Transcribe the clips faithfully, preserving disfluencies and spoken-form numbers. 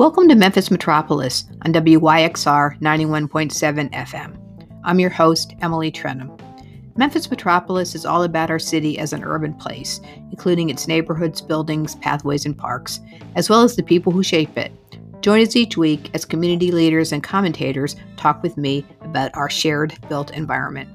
Welcome to Memphis Metropolis on W Y X R ninety-one point seven F M. I'm your host, Emily Trenum. Memphis Metropolis is all about our city as an urban place, including its neighborhoods, buildings, pathways, and parks, as well as the people who shape it. Join us each week as community leaders and commentators talk with me about our shared built environment.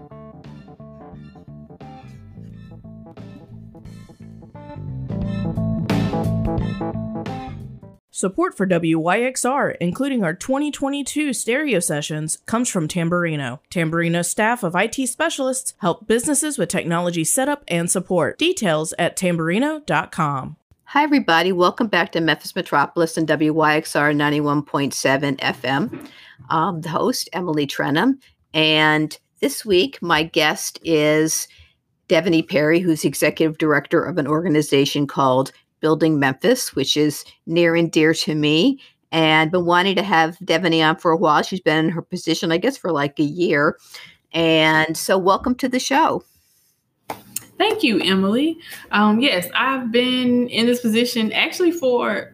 Support for W Y X R, including our twenty twenty-two stereo sessions, comes from Tamburino. Tamburino's staff of I T specialists help businesses with technology setup and support. Details at Tamburino dot com. Hi, everybody. Welcome back to Memphis Metropolis and W Y X R ninety-one point seven F M. I'm the host, Emily Trenum, and this week my guest is Devaney Perry, who's executive director of an organization called Building Memphis, which is near and dear to me, and been wanting to have Devaney on for a while. She's been in her position, I guess, for like a year. And so welcome to the show. Thank you, Emily. Um, yes, I've been in this position actually for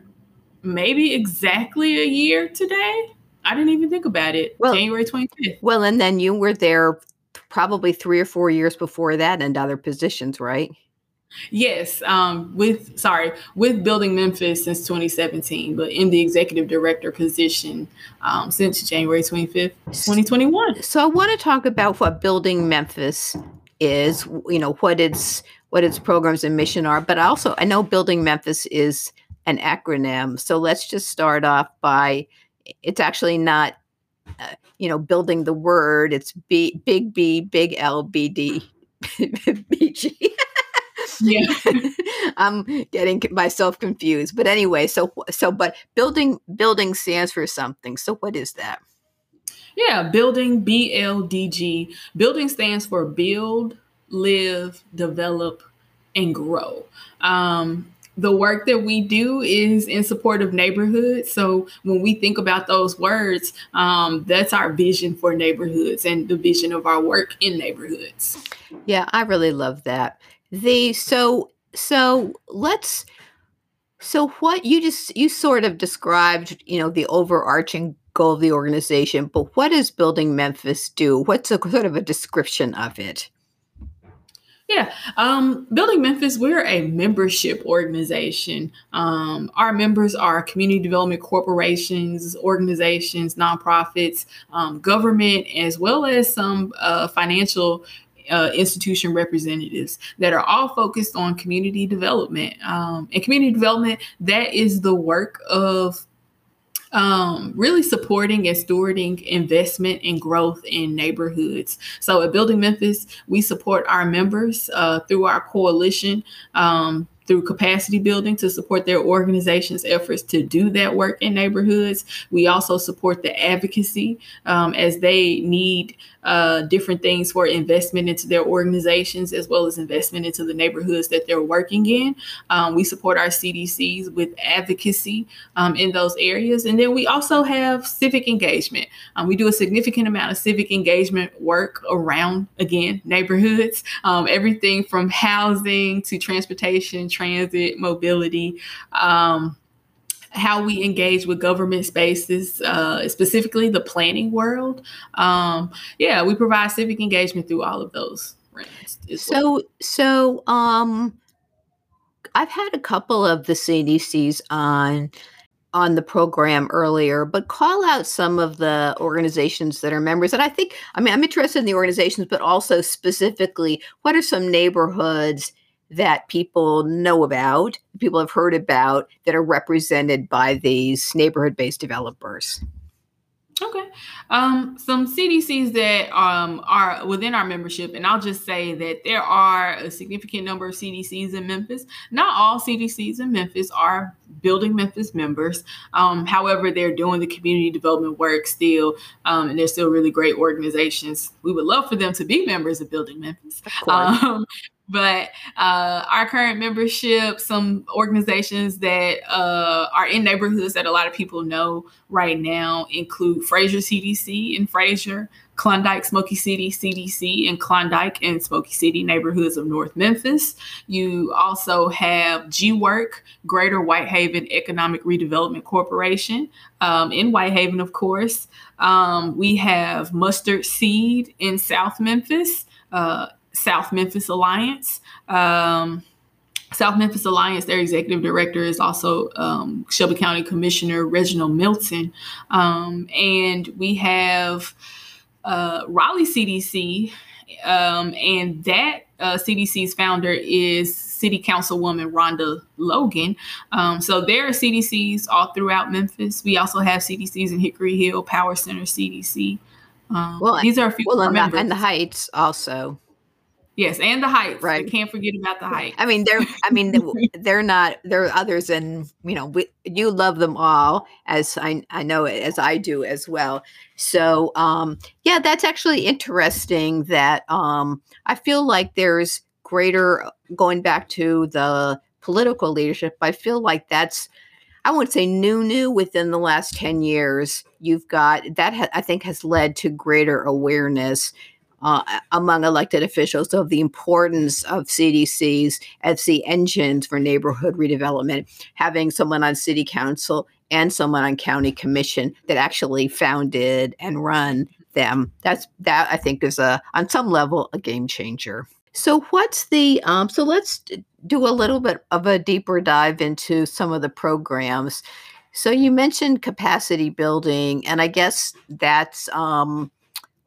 maybe exactly a year today. I didn't even think about it. Well, January twenty-fifth. Well, and then you were there probably three or four years before that in other positions, right? Yes, um, with sorry, with Building Memphis since twenty seventeen, but in the executive director position um, since January twenty-fifth, twenty twenty-one. So I want to talk about what Building Memphis is, you know, what its what its programs and mission are, but also I know Building Memphis is an acronym. So let's just start off by, it's actually not, uh, you know, building the word. It's B, big B, big L, B D, B G. Yeah, I'm getting myself confused. But anyway, so so but building building stands for something. So what is that? Yeah, building, B L D G. Building stands for build, live, develop, and grow. Um, the work that we do is in support of neighborhoods. So when we think about those words, um, that's our vision for neighborhoods and the vision of our work in neighborhoods. Yeah, I really love that. The so so let's so what you just you sort of described, you know, the overarching goal of the organization, but what does Building Memphis do? What's a sort of a description of it? Yeah, um, Building Memphis, we're a membership organization. Um, our members are community development corporations, organizations, nonprofits, um, government, as well as some uh, financial Uh, institution representatives that are all focused on community development. Um, and community development, that is the work of um, really supporting and stewarding investment and growth in neighborhoods. So at Building Memphis, we support our members uh, through our coalition, um, through capacity building to support their organization's efforts to do that work in neighborhoods. We also support the advocacy um, as they need uh, different things for investment into their organizations, as well as investment into the neighborhoods that they're working in. Um, we support our C D Cs with advocacy um, in those areas. And then we also have civic engagement. Um, we do a significant amount of civic engagement work around, again, neighborhoods, um, everything from housing to transportation, transit, mobility, um, how we engage with government spaces, uh, specifically the planning world. Um, yeah, we provide civic engagement through all of those realms. So, well. so um, I've had a couple of the C D Cs on on the program earlier, but call out some of the organizations that are members. And I think, I mean, I'm interested in the organizations, but also specifically, what are some neighborhoods that people know about, people have heard about, that are represented by these neighborhood-based developers? Okay. Um, some C D Cs that um, are within our membership, and I'll just say that there are a significant number of C D Cs in Memphis. Not all C D Cs in Memphis are Building Memphis members. Um, however, they're doing the community development work still, um, and they're still really great organizations. We would love for them to be members of Building Memphis. Of course. Um, But uh, our current membership, some organizations that uh, are in neighborhoods that a lot of people know right now include Frayser C D C in Frayser, Klondike Smoky City C D C in Klondike and Smoky City neighborhoods of North Memphis. You also have G Work Greater Whitehaven Economic Redevelopment Corporation um, in Whitehaven, of course. Um, we have Mustard Seed in South Memphis, uh, South Memphis Alliance. Um, South Memphis Alliance, their executive director is also um, Shelby County Commissioner Reginald Milton. Um, and we have uh, Raleigh C D C, um, and that uh, C D C's founder is City Councilwoman Rhonda Logan. Um, so there are C D Cs all throughout Memphis. We also have C D Cs in Hickory Hill, Power Center C D C. Um, well, these are a few well, members. And the Heights also. Yes, and the Heights. Right, we can't forget about the Heights. I mean, they're. I mean, they're not. There are others, and you know, we, you love them all, as I I know it, as I do as well. So, um, yeah, that's actually interesting. That um, I feel like there's greater going back to the political leadership. I feel like that's. I would say new, new within the last ten years. You've got that. Ha- I think has led to greater awareness Uh, among elected officials of the importance of C D Cs as the engines for neighborhood redevelopment, having someone on city council and someone on county commission that actually founded and run them. That's that I think is a on some level a game changer. So what's the um, so let's do a little bit of a deeper dive into some of the programs. So you mentioned capacity building, and I guess that's. Um,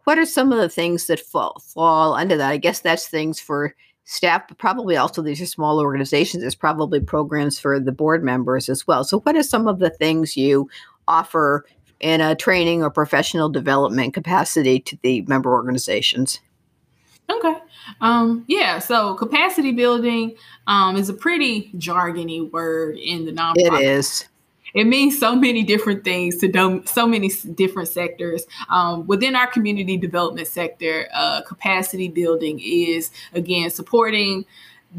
What are some of the things that fall, fall under that? I guess that's things for staff, but probably also these are small organizations. There's probably programs for the board members as well. So what are some of the things you offer in a training or professional development capacity to the member organizations? Okay. Um, yeah. So capacity building um, is a pretty jargony word in the nonprofit. It is. It means so many different things to dom- so many different sectors. Um, within our community development sector, uh, capacity building is, again, supporting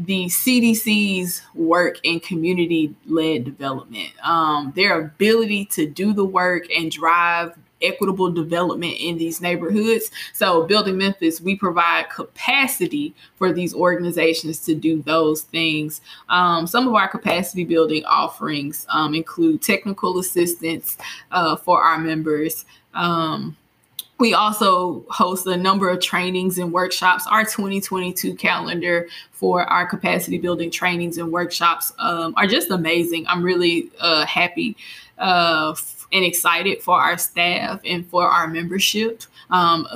the C D C's work in community-led development, um, their ability to do the work and drive equitable development in these neighborhoods. So Building Memphis, we provide capacity for these organizations to do those things. Um, some of our capacity building offerings um, include technical assistance uh, for our members. Um, we also host a number of trainings and workshops. Our twenty twenty-two calendar for our capacity building trainings and workshops um, are just amazing. I'm really uh, happy uh, and excited for our staff and for our membership. Um,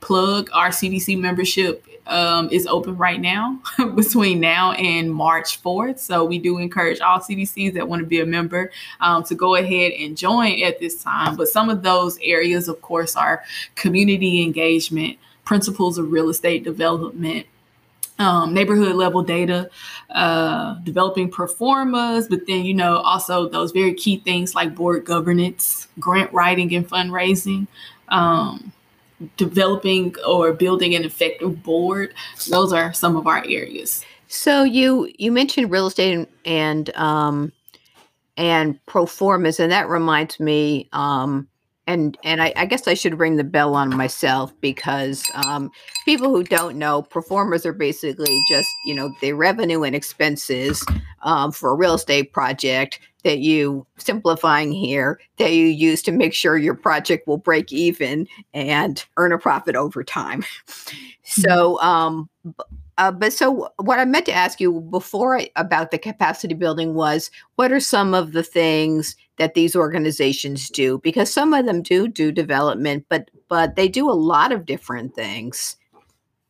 plug, our C D C membership um, is open right now between now and March fourth. So we do encourage all C D Cs that want to be a member um, to go ahead and join at this time. But some of those areas, of course, are community engagement, principles of real estate development, Um, neighborhood level data, uh, developing performas, but then, you know, also those very key things like board governance, grant writing and fundraising, um, developing or building an effective board. Those are some of our areas. So you, you mentioned real estate and, and, um, and performas, and that reminds me, um, And and I, I guess I should ring the bell on myself because um, people who don't know, performers are basically just, you know, the revenue and expenses um, for a real estate project that you, simplifying here, that you use to make sure your project will break even and earn a profit over time. So, um, uh, but so what I meant to ask you before I, about the capacity building was, what are some of the things that these organizations do? Because some of them do do development, but but they do a lot of different things.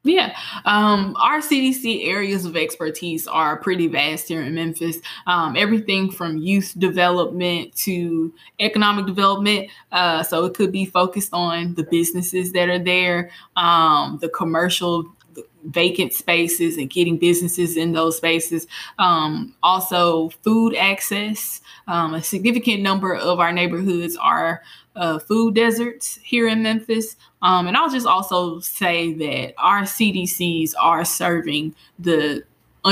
Yeah, um, our C D C areas of expertise are pretty vast here in Memphis. Um, everything from youth development to economic development. Uh, so it could be focused on the businesses that are there, um, the commercial vacant spaces and getting businesses in those spaces. Um, also food access. Um, a significant number of our neighborhoods are uh, food deserts here in Memphis. Um, and I'll just also say that our C D Cs are serving the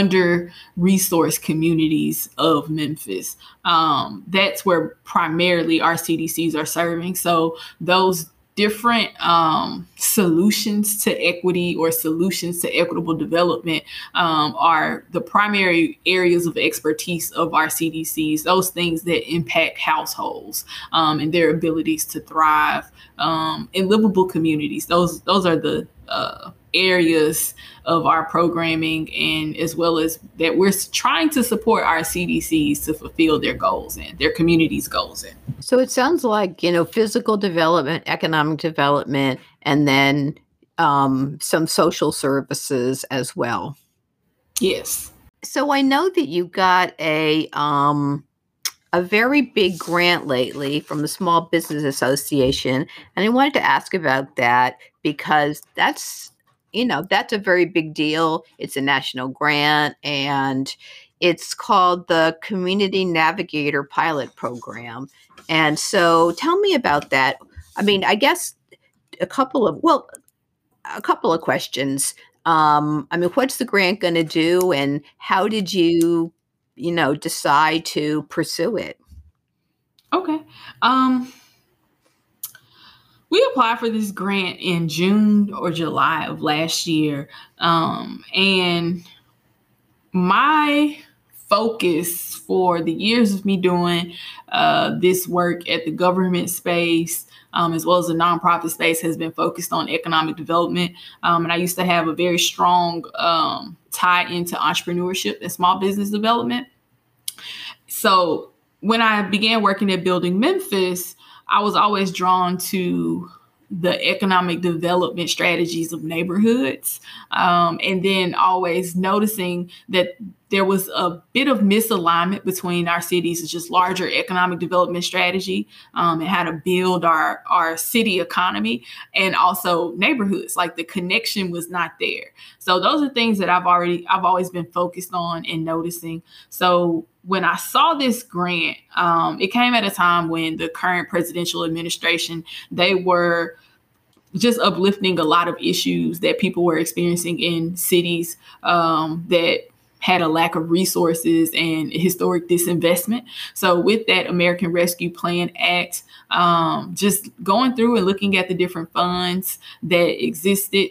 under-resourced communities of Memphis. Um, that's where primarily our C D Cs are serving. So those different um, solutions to equity or solutions to equitable development um, are the primary areas of expertise of our C D Cs, those things that impact households um, and their abilities to thrive um, in livable communities. Those, those are the uh, areas of our programming, and as well as that we're trying to support our C D Cs to fulfill their goals and their communities' goals in. So it sounds like, you know, physical development, economic development, and then um, some social services as well. Yes. So I know that you got a um, a very big grant lately from the Small Business Association, and I wanted to ask about that because that's, you know, that's a very big deal. It's a national grant, and it's called the Community Navigator Pilot Program. And so tell me about that. I mean, I guess a couple of, well, a couple of questions. Um, I mean, what's the grant going to do, and how did you, you know, decide to pursue it? Okay. Um, We applied for this grant in June or July of last year. Um, and my focus for the years of me doing uh, this work at the government space, um, as well as the nonprofit space, has been focused on economic development. Um, and I used to have a very strong um, tie into entrepreneurship and small business development. So when I began working at Building Memphis, I was always drawn to the economic development strategies of neighborhoods, um, and then always noticing that there was a bit of misalignment between our cities. It's just larger economic development strategy um, and how to build our, our city economy, and also neighborhoods. Like, the connection was not there. So those are things that I've already, I've always been focused on and noticing. So when I saw this grant, um, it came at a time when the current presidential administration, they were just uplifting a lot of issues that people were experiencing in cities um, that had a lack of resources and historic disinvestment. So with that American Rescue Plan Act, um, just going through and looking at the different funds that existed,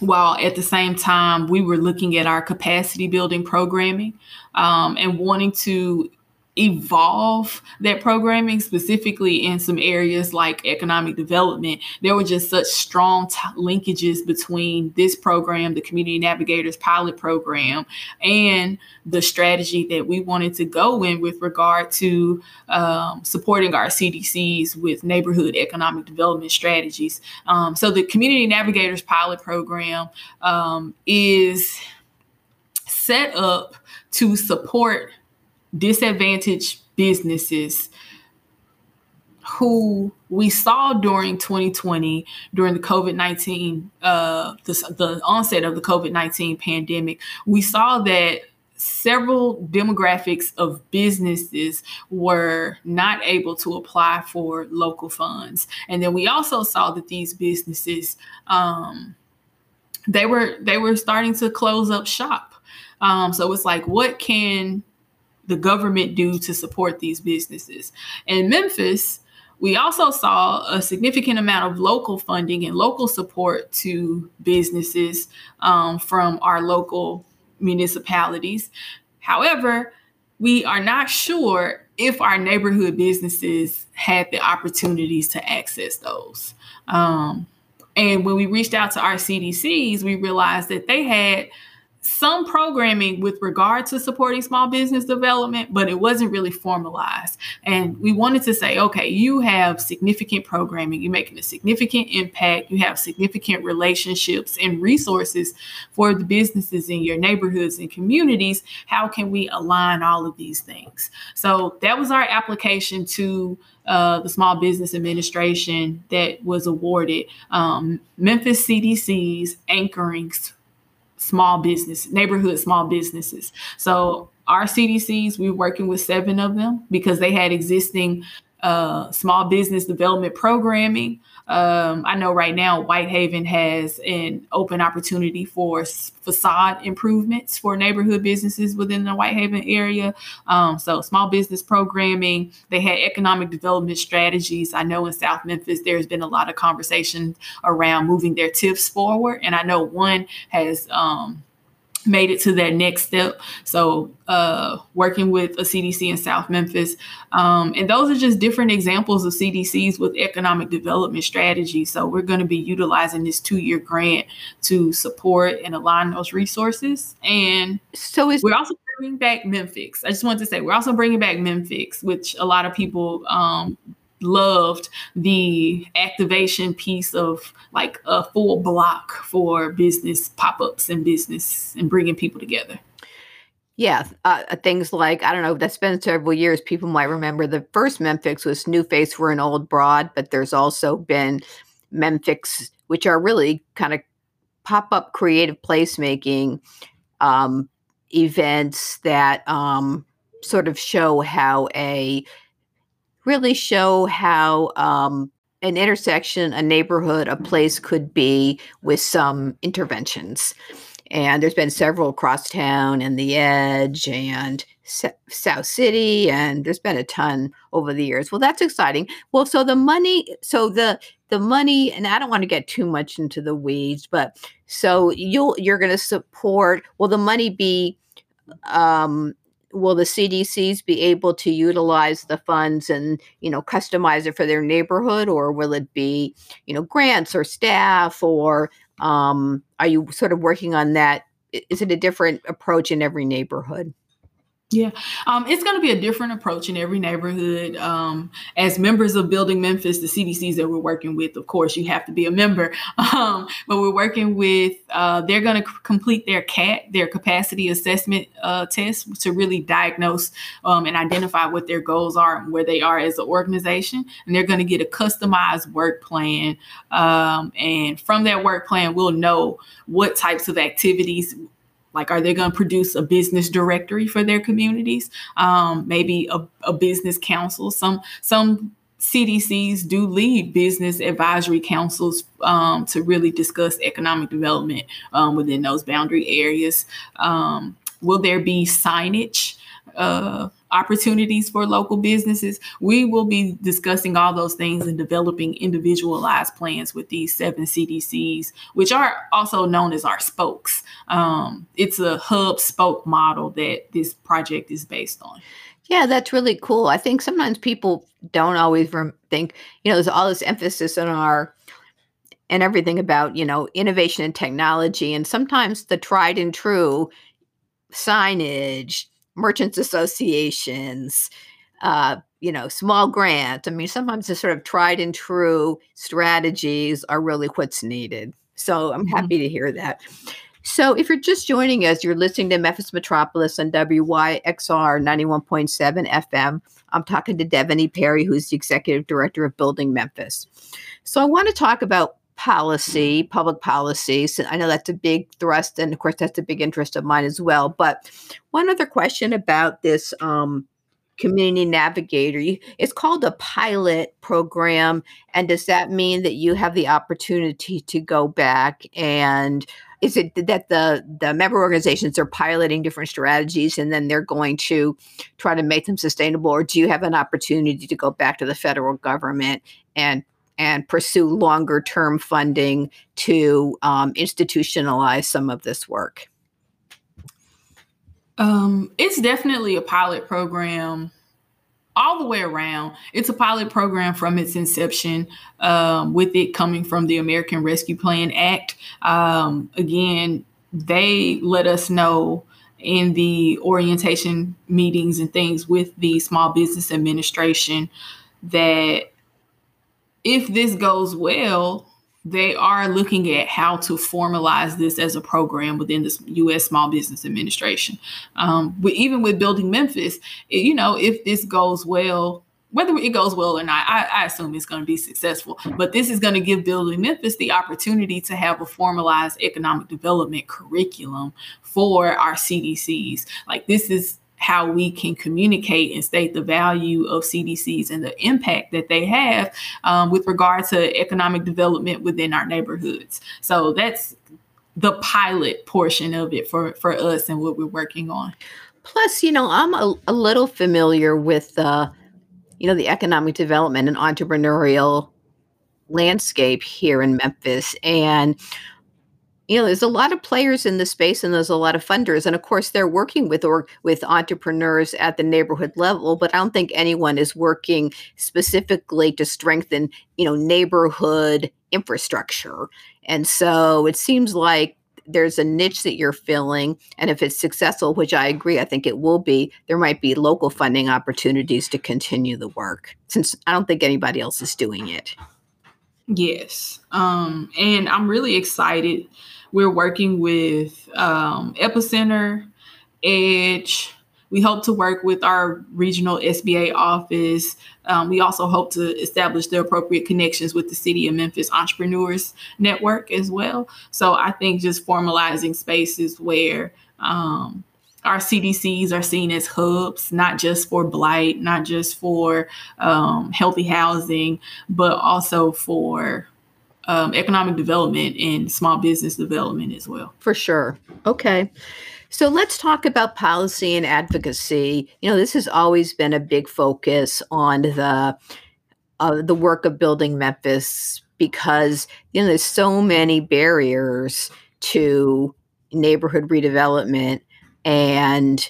while at the same time we were looking at our capacity building programming um, and wanting to evolve that programming, specifically in some areas like economic development. There were just such strong t- linkages between this program, the Community Navigators Pilot Program, and the strategy that we wanted to go in with regard to um, supporting our C D Cs with neighborhood economic development strategies. Um, so the Community Navigators Pilot Program um, is set up to support disadvantaged businesses who we saw during twenty twenty, during the COVID nineteen, uh, the, the onset of the COVID nineteen pandemic. We saw that several demographics of businesses were not able to apply for local funds. And then we also saw that these businesses, um, they were, they were starting to close up shop. Um, so it's like, what can the government do to support these businesses? In Memphis, we also saw a significant amount of local funding and local support to businesses um, from our local municipalities. However, we are not sure if our neighborhood businesses had the opportunities to access those. Um, and when we reached out to our C D Cs, we realized that they had some programming with regard to supporting small business development, but it wasn't really formalized. And we wanted to say, okay, you have significant programming, you're making a significant impact, you have significant relationships and resources for the businesses in your neighborhoods and communities. How can we align all of these things? So that was our application to Uh, the Small Business Administration that was awarded um, Memphis C D C's anchoring small business, neighborhood small businesses. So our C D Cs, we're working with seven of them because they had existing uh, small business development programming Um, I know right now Whitehaven has an open opportunity for facade improvements for neighborhood businesses within the Whitehaven area. Um, so small business programming, they had economic development strategies. I know in South Memphis, there's been a lot of conversation around moving their tips forward. And I know one has um, made it to that next step. So uh, working with a C D C in South Memphis. Um, and those are just different examples of C D Cs with economic development strategies. So we're going to be utilizing this two-year grant to support and align those resources. And so is- we're also bringing back Memphis. I just wanted to say, we're also bringing back Memphis, which a lot of people um, loved the activation piece of like a full block for business pop-ups and business and bringing people together. Yeah. Uh, things like, I don't know, that's been several years. People might remember the first Memphis was New Face for an Old Broad, but there's also been Memphis, which are really kind of pop-up creative placemaking um, events that um, sort of show how a really show how um, an intersection, a neighborhood, a place could be with some interventions. And there's been several across town and the Edge and S- South City, and there's been a ton over the years. Well, that's exciting. Well, so the money, so the the money, and I don't want to get too much into the weeds, but so you'll, you're going to support, will the money be, um, will the C D Cs be able to utilize the funds and, you know, customize it for their neighborhood, or will it be, you know, grants or staff, or um, are you sort of working on that? Is it a different approach in every neighborhood? Yeah, um, it's going to be a different approach in every neighborhood. Um, as members of Building Memphis, the C D Cs that we're working with, of course, you have to be a member. Um, but we're working with, uh, they're going to c- complete their C A T, their capacity assessment uh, test, to really diagnose um, and identify what their goals are and where they are as an organization. And they're going to get a customized work plan. Um, and from that work plan, we'll know what types of activities. Like, are they going to produce a business directory for their communities? Um, maybe a, a business council. Some some C D Cs do lead business advisory councils um, to really discuss economic development um, within those boundary areas. Um, will there be signage uh, opportunities for local businesses? We will be discussing all those things and developing individualized plans with these seven C D Cs, which are also known as our spokes. Um, it's a hub spoke model that this project is based on. Yeah, that's really cool. I think sometimes people don't always think, you know, there's all this emphasis on our and everything about, you know, innovation and technology. And sometimes the tried and true signage, merchants associations, uh, you know, small grants. I mean, sometimes the sort of tried and true strategies are really what's needed. So I'm happy mm-hmm. to hear that. So if you're just joining us, you're listening to Memphis Metropolis on W Y X R ninety-one point seven F M. I'm talking to Devaney Perry, who's the Executive Director of Building Memphis. So I want to talk about policy, public policy. So I know that's a big thrust, and of course, that's a big interest of mine as well. But one other question about this um, community navigator, it's called a pilot program. And does that mean that you have the opportunity to go back, and is it that the, the member organizations are piloting different strategies and then they're going to try to make them sustainable? Or do you have an opportunity to go back to the federal government and and pursue longer-term funding to um, institutionalize some of this work? Um, it's definitely a pilot program all the way around. It's a pilot program from its inception, um, with it coming from the American Rescue Plan Act. Um, again, they let us know in the orientation meetings and things with the Small Business Administration that if this goes well, they are looking at how to formalize this as a program within the U S Small Business Administration. Um, but even with Building Memphis, it, you know, if this goes well, whether it goes well or not, I, I assume it's going to be successful. But this is going to give Building Memphis the opportunity to have a formalized economic development curriculum for our C D Cs. Like, this is how we can communicate and state the value of C D Cs and the impact that they have um, with regard to economic development within our neighborhoods. So that's the pilot portion of it for, for us and what we're working on. Plus, you know, I'm a, a little familiar with, uh, you know, the economic development and entrepreneurial landscape here in Memphis. And, you know, there's a lot of players in the space and there's a lot of funders. And of course, they're working with or with entrepreneurs at the neighborhood level, but I don't think anyone is working specifically to strengthen, you know, neighborhood infrastructure. And so it seems like there's a niche that you're filling. And if it's successful, which I agree, I think it will be, there might be local funding opportunities to continue the work, since I don't think anybody else is doing it. Yes. Um, and I'm really excited. We're working with um, Epicenter, Edge. We hope to work with our regional S B A office. Um, we also hope to establish the appropriate connections with the City of Memphis Entrepreneurs Network as well. So I think just formalizing spaces where um, our C D Cs are seen as hubs, not just for blight, not just for um, healthy housing, but also for um, economic development and small business development as well. For sure. Okay. So let's talk about policy and advocacy. You know, this has always been a big focus on the uh, the work of Building Memphis, because, you know, there's so many barriers to neighborhood redevelopment, and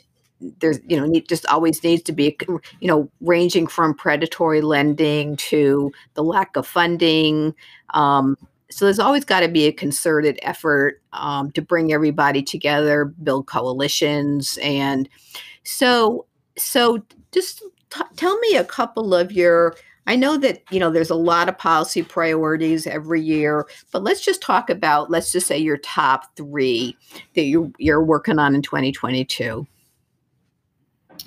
there's, you know, just always needs to be, you know, ranging from predatory lending to the lack of funding. Um, So there's always got to be a concerted effort um, to bring everybody together, build coalitions. And so, so just t- tell me a couple of your, I know that, you know, there's a lot of policy priorities every year, but let's just talk about, let's just say your top three that you're, you're working on in twenty twenty-two.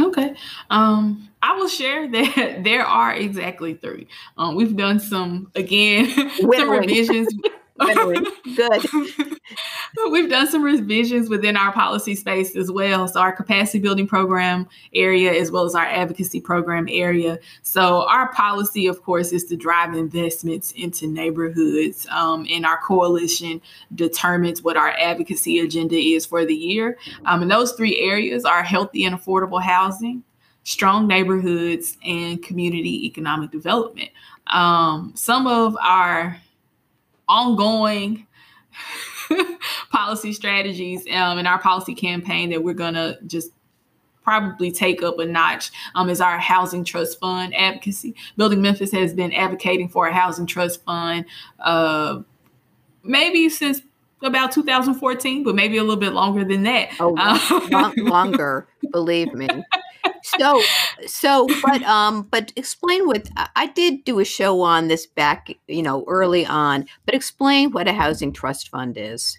Okay. Um, I will share that there are exactly three. Um, we've done some, again, some revisions. Good. We've done some revisions within our policy space as well. So our capacity building program area, as well as our advocacy program area. So our policy, of course, is to drive investments into neighborhoods. Um, and our coalition determines what our advocacy agenda is for the year. Um, and those three areas are healthy and affordable housing, strong neighborhoods, and community economic development. Um, some of our ongoing policy strategies um, and our policy campaign that we're going to just probably take up a notch um, is our housing trust fund advocacy. Building Memphis has been advocating for a housing trust fund uh, maybe since about two thousand fourteen, but maybe a little bit longer than that. Oh, um, long, longer, believe me. So, so, but, um, but explain what, I did do a show on this back, you know, early on, but explain what a housing trust fund is.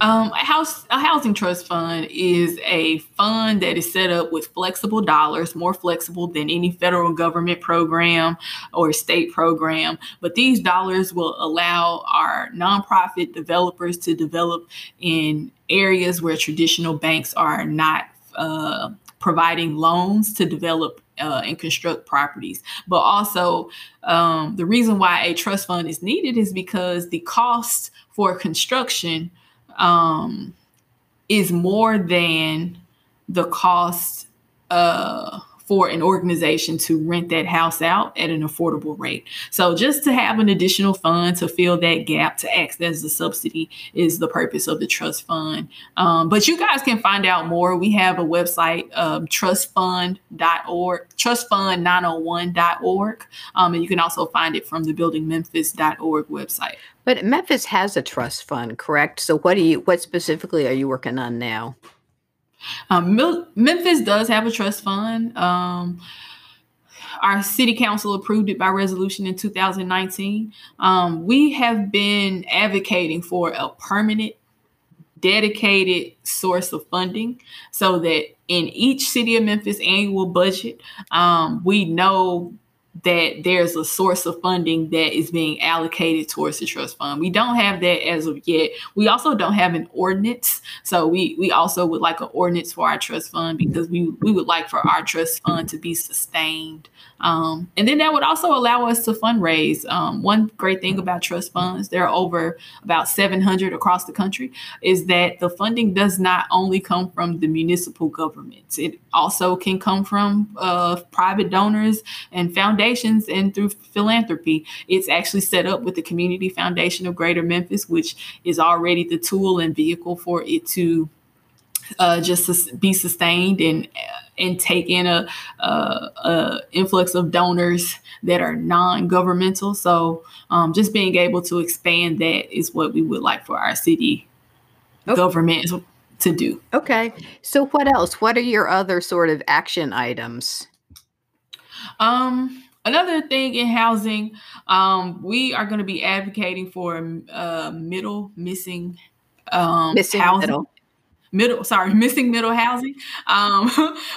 Um, a house, a housing trust fund is a fund that is set up with flexible dollars, more flexible than any federal government program or state program. But these dollars will allow our nonprofit developers to develop in areas where traditional banks are not, uh, providing loans to develop uh, and construct properties. But also um, the reason why a trust fund is needed is because the cost for construction um, is more than the cost uh, for an organization to rent that house out at an affordable rate. So just to have an additional fund to fill that gap, to act as a subsidy, is the purpose of the trust fund. Um, but you guys can find out more. We have a website, um, trust fund nine oh one dot org, trust fund nine oh one dot org. Um, and you can also find it from the building memphis dot org website. But Memphis has a trust fund, correct? So what do you, what specifically are you working on now? Um, Mil- Memphis does have a trust fund. Um, our city council approved it by resolution in two thousand nineteen. Um, we have been advocating for a permanent, dedicated source of funding so that in each City of Memphis annual budget, um, we know that there's a source of funding that is being allocated towards the trust fund. We don't have that as of yet. We also don't have an ordinance. So we, we also would like an ordinance for our trust fund, because we, we would like for our trust fund to be sustained. Um, and then that would also allow us to fundraise. Um, one great thing about trust funds, there are over about seven hundred across the country, is that the funding does not only come from the municipal governments. It also can come from uh, private donors and foundations, and through philanthropy. It's actually set up with the Community Foundation of Greater Memphis, which is already the tool and vehicle for it to uh, just to be sustained and and take in a, a, a influx of donors that are non-governmental. So um, just being able to expand that is what we would like for our city okay. government to do. Okay. So what else? What are your other sort of action items? Um, another thing in housing, um, we are going to be advocating for uh, middle missing um, missing housing. Middle. Middle, sorry, missing middle housing. Um,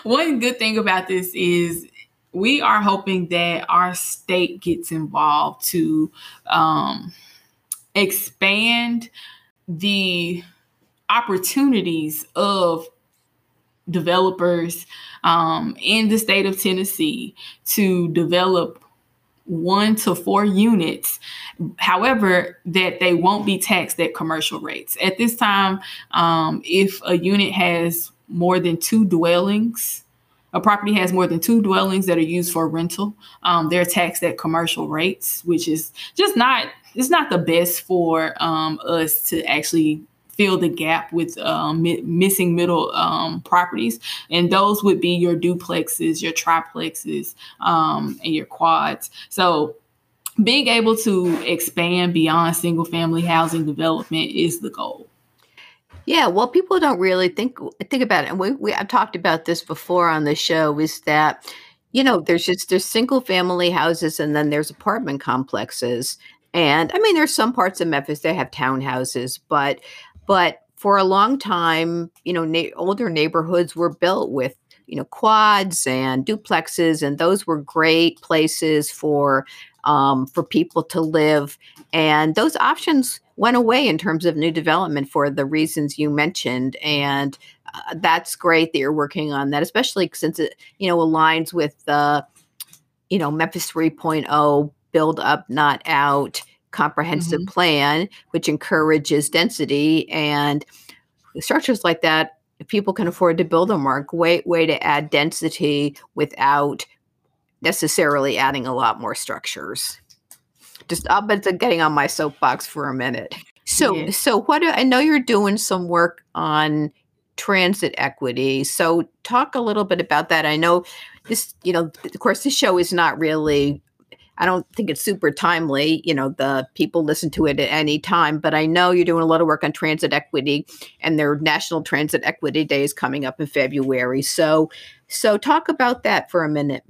one good thing about this is we are hoping that our state gets involved to um, expand the opportunities of developers um, in the state of Tennessee to develop one to four units. However, that they won't be taxed at commercial rates. At this time, um, if a unit has more than two dwellings, a property has more than two dwellings that are used for rental, um, they're taxed at commercial rates, which is just not, it's not the best for um, us to actually fill the gap with um, mi- missing middle um, properties. And those would be your duplexes, your triplexes, um, and your quads. So being able to expand beyond single family housing development is the goal. Yeah, well, people don't really think think about it. And we, we I've talked about this before on the show, is that, you know, there's just there's single family houses, and then there's apartment complexes. And I mean, there's some parts of Memphis that have townhouses, but But for a long time, you know, na- older neighborhoods were built with, you know, quads and duplexes, and those were great places for um, for people to live. And those options went away in terms of new development for the reasons you mentioned. And uh, that's great that you're working on that, especially since it, you know, aligns with the, uh, you know, Memphis three point oh build up, not out comprehensive mm-hmm. plan, which encourages density, and structures like that, if people can afford to build them, are a great way to add density without necessarily adding a lot more structures. Just, I'll bet I'm getting on my soapbox for a minute. So, yeah. so what, I know you're doing some work on transit equity. So talk a little bit about that. I know this, you know, of course, this show is not really, I don't think it's super timely. You know, the people listen to it at any time, but I know you're doing a lot of work on transit equity, and their National Transit Equity Day is coming up in February. So, so talk about that for a minute.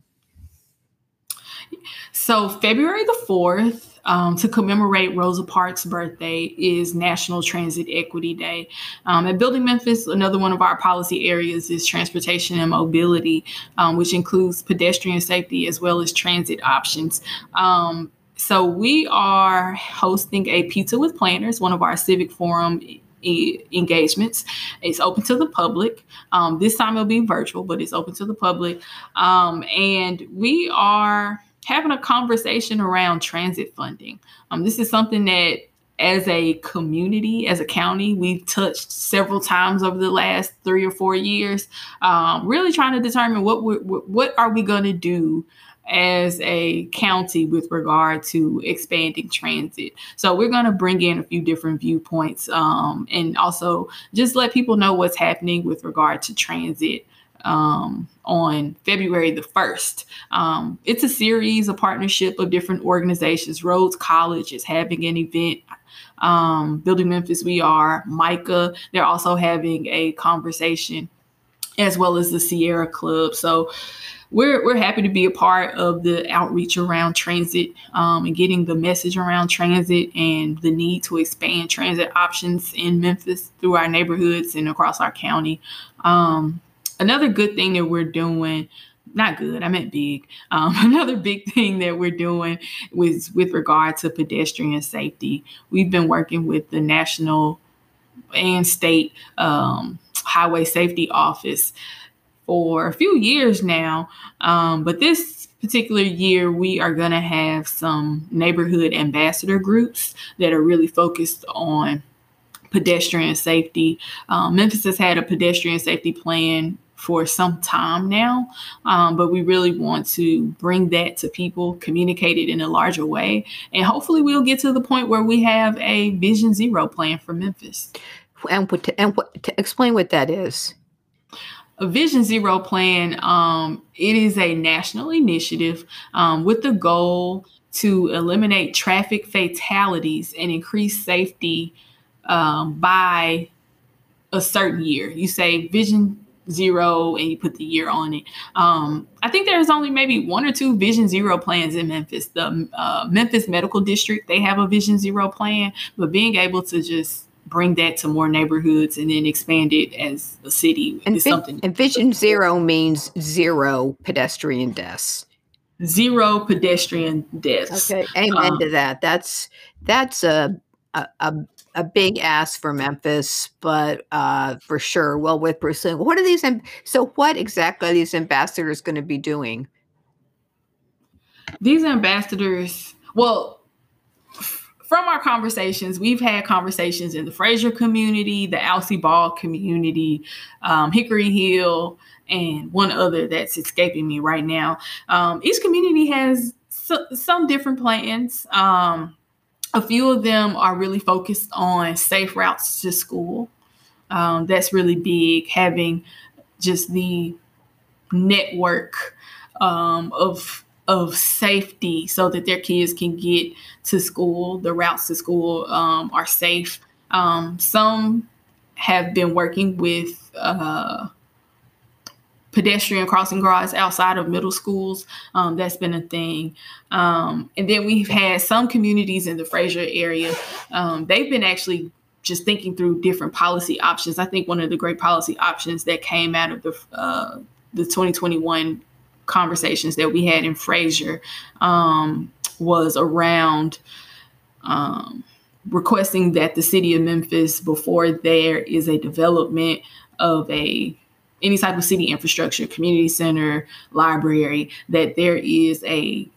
So February the fourth, um, to commemorate Rosa Parks' birthday, is National Transit Equity Day. Um, at Building Memphis, another one of our policy areas is transportation and mobility, um, which includes pedestrian safety as well as transit options. Um, so we are hosting a Pizza with Planners, one of our civic forum E- engagements. It's open to the public. Um, this time it'll be virtual, but it's open to the public. Um, and we are having a conversation around transit funding. Um, this is something that as a community, as a county, we've touched several times over the last three or four years, um, really trying to determine what we're, what are we going to do as a county with regard to expanding transit. So we're going to bring in a few different viewpoints um, and also just let people know what's happening with regard to transit um, on February the first. Um, it's a series, a partnership of different organizations. Rhodes College is having an event. Um, Building Memphis, we are. MICA, they're also having a conversation, as well as the Sierra Club. So We're we're happy to be a part of the outreach around transit um, and getting the message around transit and the need to expand transit options in Memphis through our neighborhoods and across our county. Um, another good thing that we're doing not good, I meant big. Um, another big thing that we're doing was with regard to pedestrian safety. We've been working with the national and state um, highway safety office for a few years now. Um, but this particular year, we are going to have some neighborhood ambassador groups that are really focused on pedestrian safety. Um, Memphis has had a pedestrian safety plan for some time now, um, but we really want to bring that to people, communicate it in a larger way, and hopefully we'll get to the point where we have a Vision Zero plan for Memphis. And what to, and what, to explain what that is. A Vision Zero plan, um, it is a national initiative um, with the goal to eliminate traffic fatalities and increase safety um, by a certain year. You say Vision Zero and you put the year on it. Um, I think there's only maybe one or two Vision Zero plans in Memphis. The uh, Memphis Medical District, they have a Vision Zero plan, but being able to just bring that to more neighborhoods and then expand it as a city and is vi- something. And Vision Zero means zero pedestrian deaths. Zero pedestrian deaths. Okay, amen um, to that. That's that's a a. a A big ask for Memphis, but uh, for sure, well, with pursuing. What are these? So, what exactly are these ambassadors going to be doing? These ambassadors, well, f- from our conversations, we've had conversations in the Frayser community, the Alcee Ball community, um, Hickory Hill, and one other that's escaping me right now. Um, each community has so- some different plans. Um, A few of them are really focused on safe routes to school. Um, that's really big, having just the network um, of of safety so that their kids can get to school. The routes to school um, are safe. Um, some have been working with uh, pedestrian crossing guards outside of middle schools. Um, that's been a thing. Um, and then we've had some communities in the Frayser area. Um, they've been actually just thinking through different policy options. I think one of the great policy options that came out of the uh, the twenty twenty-one conversations that we had in Frayser um, was around um, requesting that the city of Memphis, before there is a development of a any type of city infrastructure, community center, library, that there is a,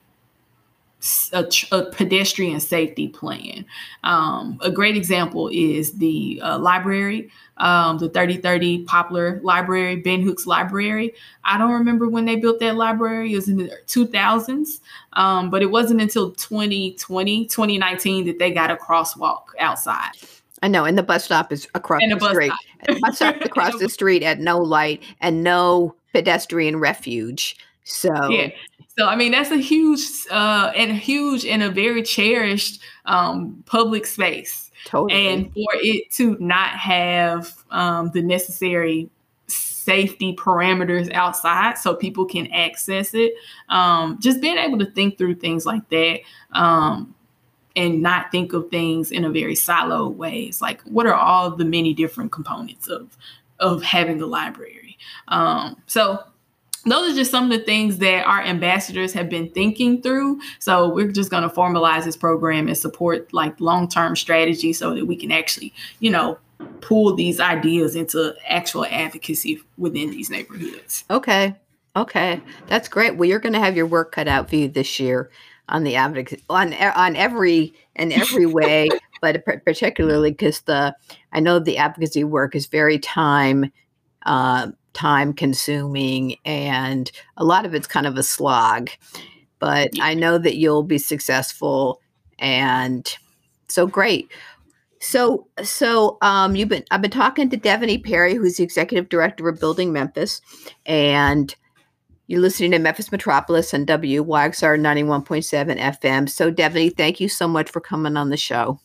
a, a pedestrian safety plan. Um, a great example is the uh, library, um, the thirty thirty Poplar Library, Ben Hooks Library. I don't remember when they built that library. It was in the two thousands, um, but it wasn't until twenty twenty, twenty nineteen that they got a crosswalk outside. I know, and the bus stop is across the, the street. The bus stop is across the street at no light and no pedestrian refuge. So, yeah. So, I mean, that's a huge uh, and huge and a very cherished um, public space. Totally. And for it to not have um, the necessary safety parameters outside so people can access it, um, just being able to think through things like that. Um, and not think of things in a very siloed way. It's like, what are all the many different components of, of having a library? Um, so those are just some of the things that our ambassadors have been thinking through. So we're just going to formalize this program and support like long-term strategy so that we can actually, you know, pull these ideas into actual advocacy within these neighborhoods. Okay. Okay. That's great. Well, you're going to have your work cut out for you this year. On the advocacy, on on every and every way, but particularly because the I know the advocacy work is very time uh, time consuming, and a lot of it's kind of a slog. But I know that you'll be successful, and so great. So so um, you've been I've been talking to Devaney Perry, who's the executive director of Building Memphis, and. You're listening to Memphis Metropolis and W Y X R ninety-one point seven F M. So, Devaney, thank you so much for coming on the show.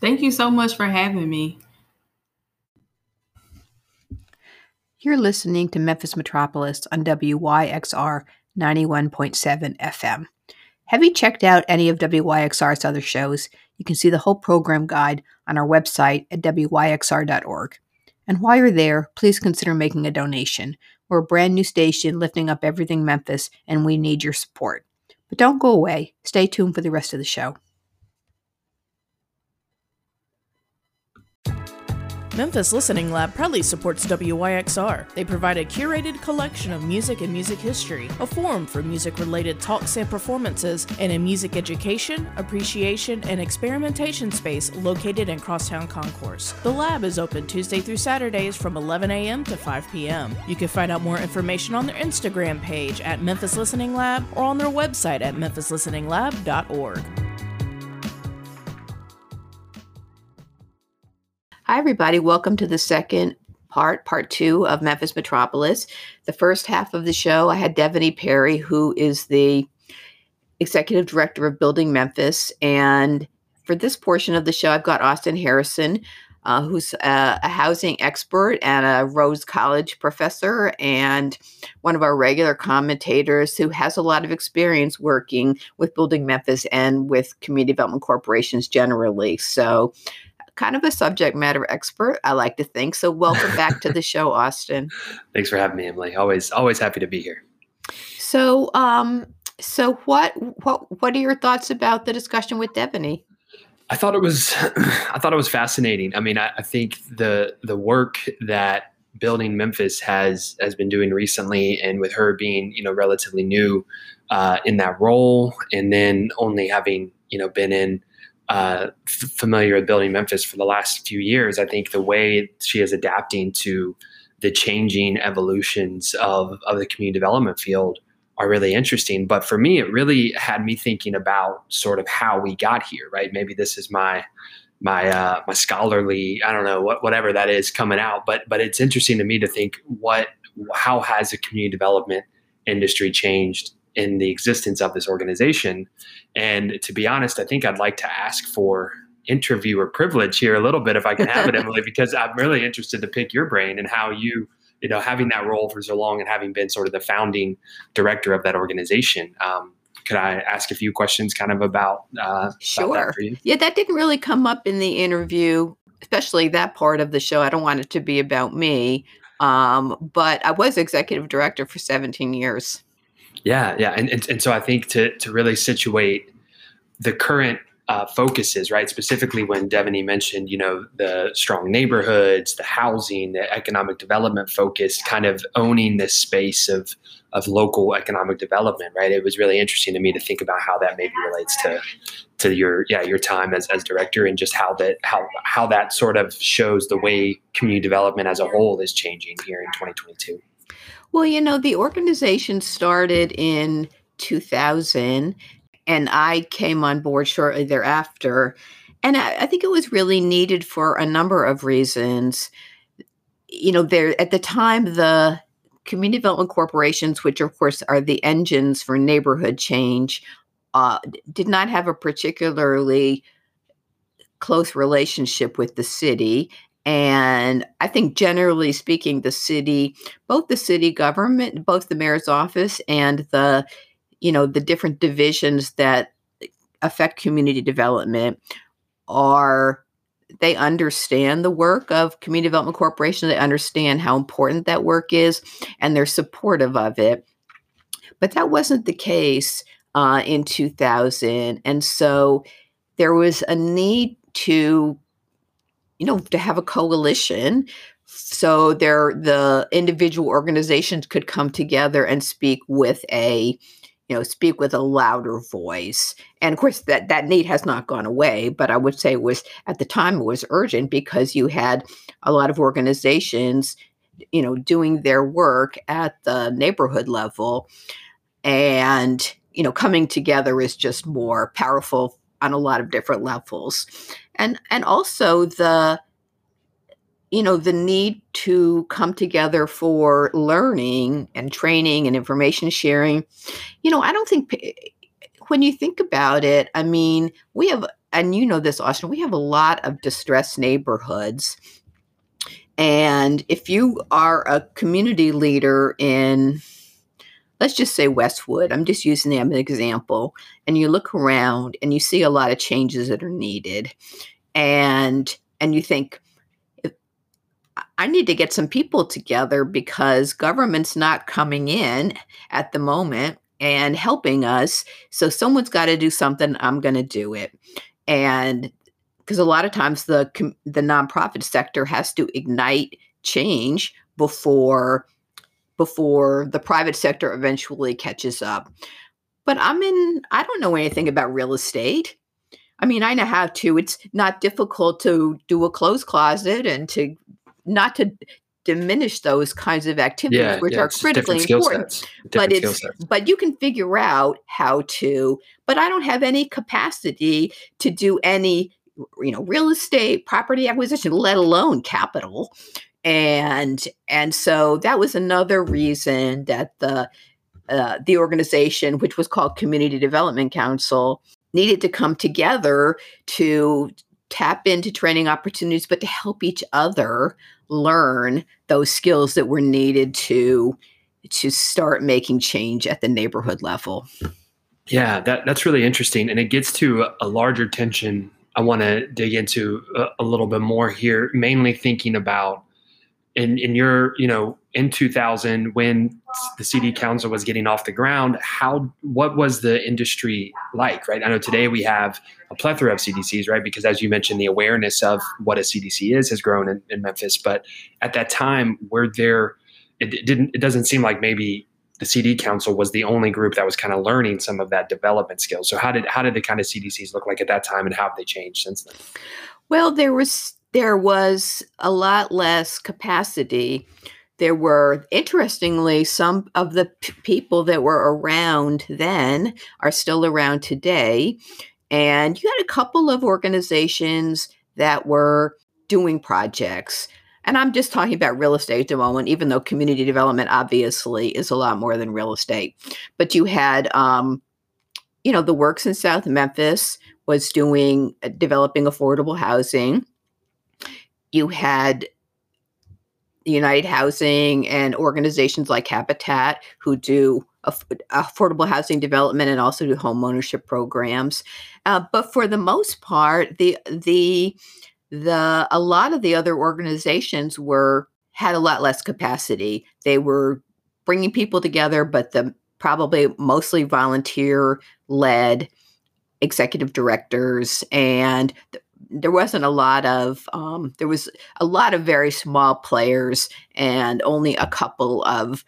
Thank you so much for having me. You're listening to Memphis Metropolis on W Y X R ninety-one point seven F M. Have you checked out any of W Y X R's other shows? You can see the whole program guide on our website at W Y X R dot org. And while you're there, please consider making a donation. We're a brand new station lifting up everything Memphis, and we need your support. But don't go away. Stay tuned for the rest of the show. Memphis Listening Lab proudly supports W Y X R. They provide a curated collection of music and music history, a forum for music-related talks and performances, and a music education, appreciation, and experimentation space located in Crosstown Concourse. The lab is open Tuesday through Saturdays from eleven a.m. to five p.m. You can find out more information on their Instagram page at Memphis Listening Lab or on their website at memphis listening lab dot org. Hi, everybody. Welcome to the second part, part two of Memphis Metropolis. The first half of the show, I had Devaney Perry, who is the executive director of Building Memphis. And for this portion of the show, I've got Austin Harrison, uh, who's a, a housing expert and a Rhodes College professor and one of our regular commentators who has a lot of experience working with Building Memphis and with community development corporations generally. So kind of a subject matter expert, I like to think. So welcome back to the show, Austin. Thanks for having me, Emily. Always, always happy to be here. So, um, so what, what, what are your thoughts about the discussion with Devaney? I thought it was, I thought it was fascinating. I mean, I, I think the, the work that Building Memphis has, has been doing recently, and with her being, you know, relatively new, uh, in that role, and then only having, you know, been in, Uh, f- familiar with Building Memphis for the last few years, I think the way she is adapting to the changing evolutions of, of the community development field are really interesting. But for me, it really had me thinking about sort of how we got here, right? Maybe this is my my uh, my scholarly, I don't know, what, whatever that is coming out. But but it's interesting to me to think what how has the community development industry changed in the existence of this organization. And to be honest, I think I'd like to ask for interviewer privilege here a little bit, if I can have it, Emily, because I'm really interested to pick your brain and how you, you know, having that role for so long and having been sort of the founding director of that organization. Um, could I ask a few questions kind of about, uh, sure. about that for you? Yeah, that didn't really come up in the interview, especially that part of the show. I don't want it to be about me, um, but I was executive director for seventeen years. Yeah, yeah. And, and and so I think to to really situate the current uh, focuses, right, specifically when Devaney mentioned, you know, the strong neighborhoods, the housing, the economic development focus, kind of owning this space of of local economic development, right? It was really interesting to me to think about how that maybe relates to to your yeah your time as, as director, and just how that how how that sort of shows the way community development as a whole is changing here in twenty twenty-two. Well, you know, the organization started in two thousand, and I came on board shortly thereafter. And I, I think it was really needed for a number of reasons. You know, there at the time, the community development corporations, which of course are the engines for neighborhood change, uh, did not have a particularly close relationship with the city. And I think generally speaking, the city, both the city government, both the mayor's office and the, you know, the different divisions that affect community development are, they understand the work of community development corporations. They understand how important that work is, and they're supportive of it. But that wasn't the case uh, in two thousand. And so there was a need to you know, to have a coalition so there the individual organizations could come together and speak with a, you know, speak with a louder voice. And of course, that, that need has not gone away, but I would say it was, at the time, it was urgent because you had a lot of organizations, you know, doing their work at the neighborhood level. And, you know, coming together is just more powerful on a lot of different levels. And and also the, you know, the need to come together for learning and training and information sharing. You know, I don't think, when you think about it, I mean, we have, and you know this, Austin, we have a lot of distressed neighborhoods. And if you are a community leader in, let's just say Westwood, I'm just using them as an example, and you look around and you see a lot of changes that are needed. And and you think, I need to get some people together because government's not coming in at the moment and helping us. So someone's got to do something. I'm going to do it. And because a lot of times the the nonprofit sector has to ignite change before before the private sector eventually catches up. But I'm in, I don't know anything about real estate. I mean, I know how to. It's not difficult to do a clothes closet and to not to diminish those kinds of activities, yeah, which yeah, are critically important. But it's sets. But you can figure out how to. But I don't have any capacity to do any, you know, real estate, property acquisition, let alone capital. And and so that was another reason that the uh, the organization, which was called Community Development Council, needed to come together to tap into training opportunities, but to help each other learn those skills that were needed to to start making change at the neighborhood level. Yeah, that, that's really interesting. And it gets to a, a larger tension I want to dig into a, a little bit more here, mainly thinking about in, in your, you know, in two thousand, when the C D Council was getting off the ground, how, what was the industry like, right? I know today we have a plethora of C D Cs, right? Because as you mentioned, the awareness of what a C D C is has grown in, in Memphis. But at that time, were there, it, it didn't, it doesn't seem like maybe the C D Council was the only group that was kind of learning some of that development skills. So how did, how did the kind of C D Cs look like at that time, and how have they changed since then? Well, there was, there was a lot less capacity. There were, interestingly, some of the p- people that were around then are still around today. And you had a couple of organizations that were doing projects. And I'm just talking about real estate at the moment, even though community development obviously is a lot more than real estate. But you had, um, you know, the Works in South Memphis was doing, uh, developing affordable housing. You had United Housing and organizations like Habitat who do aff- affordable housing development and also do home ownership programs. Uh, but for the most part, the the the a lot of the other organizations were had a lot less capacity. They were bringing people together, but the probably mostly volunteer-led executive directors, and the, there wasn't a lot of, um, there was a lot of very small players and only a couple of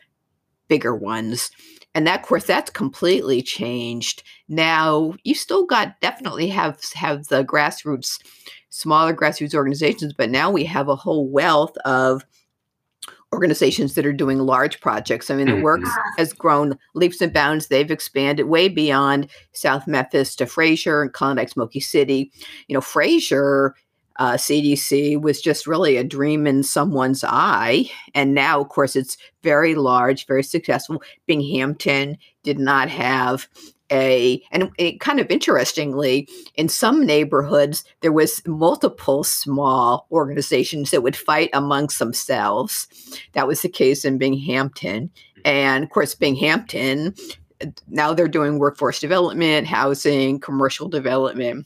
bigger ones. And that, of course, that's completely changed. Now, you still got, definitely have, have the grassroots, smaller grassroots organizations, but now we have a whole wealth of organizations that are doing large projects. I mean, the Works has grown leaps and bounds. They've expanded way beyond South Memphis to Frayser and Klondike Smoky City. You know, Frayser uh, C D C was just really a dream in someone's eye. And now, of course, it's very large, very successful. Binghamton did not have a, and it kind of interestingly, in some neighborhoods, there was multiple small organizations that would fight amongst themselves. That was the case in Binghamton. And of course, Binghamton, now they're doing workforce development, housing, commercial development.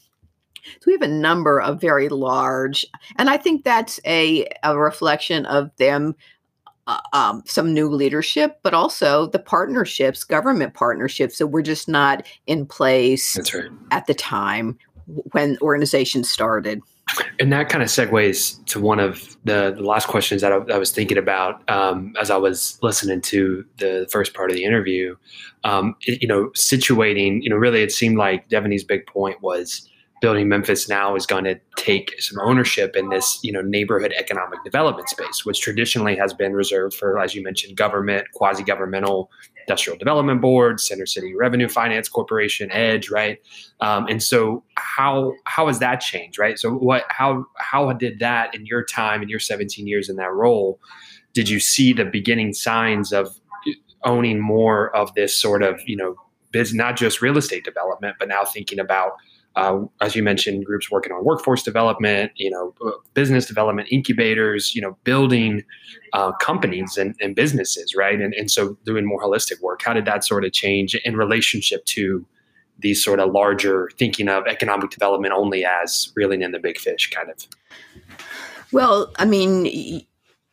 So we have a number of very large, and I think that's a, a reflection of them. Um, some new leadership, but also the partnerships, government partnerships that were just not in place That's right. at the time when organizations started. And that kind of segues to one of the, the last questions that I, I was thinking about um, as I was listening to the first part of the interview. Um, it, you know, situating, you know, really it seemed like Devaney's big point was Building Memphis Now is going to take some ownership in this, you know, neighborhood economic development space, which traditionally has been reserved for, as you mentioned, government, quasi-governmental, industrial development board, Center City Revenue Finance Corporation, Edge, right? Um, and so, how how has that changed, right? So, what how how did that in your time, in your seventeen years in that role, did you see the beginning signs of owning more of this sort of, you know, biz, not just real estate development, but now thinking about Uh, as you mentioned, groups working on workforce development, you know, business development, incubators, you know, building uh, companies and, and businesses, right? And, and so doing more holistic work. How did that sort of change in relationship to these sort of larger thinking of economic development only as reeling in the big fish kind of? Well, I mean,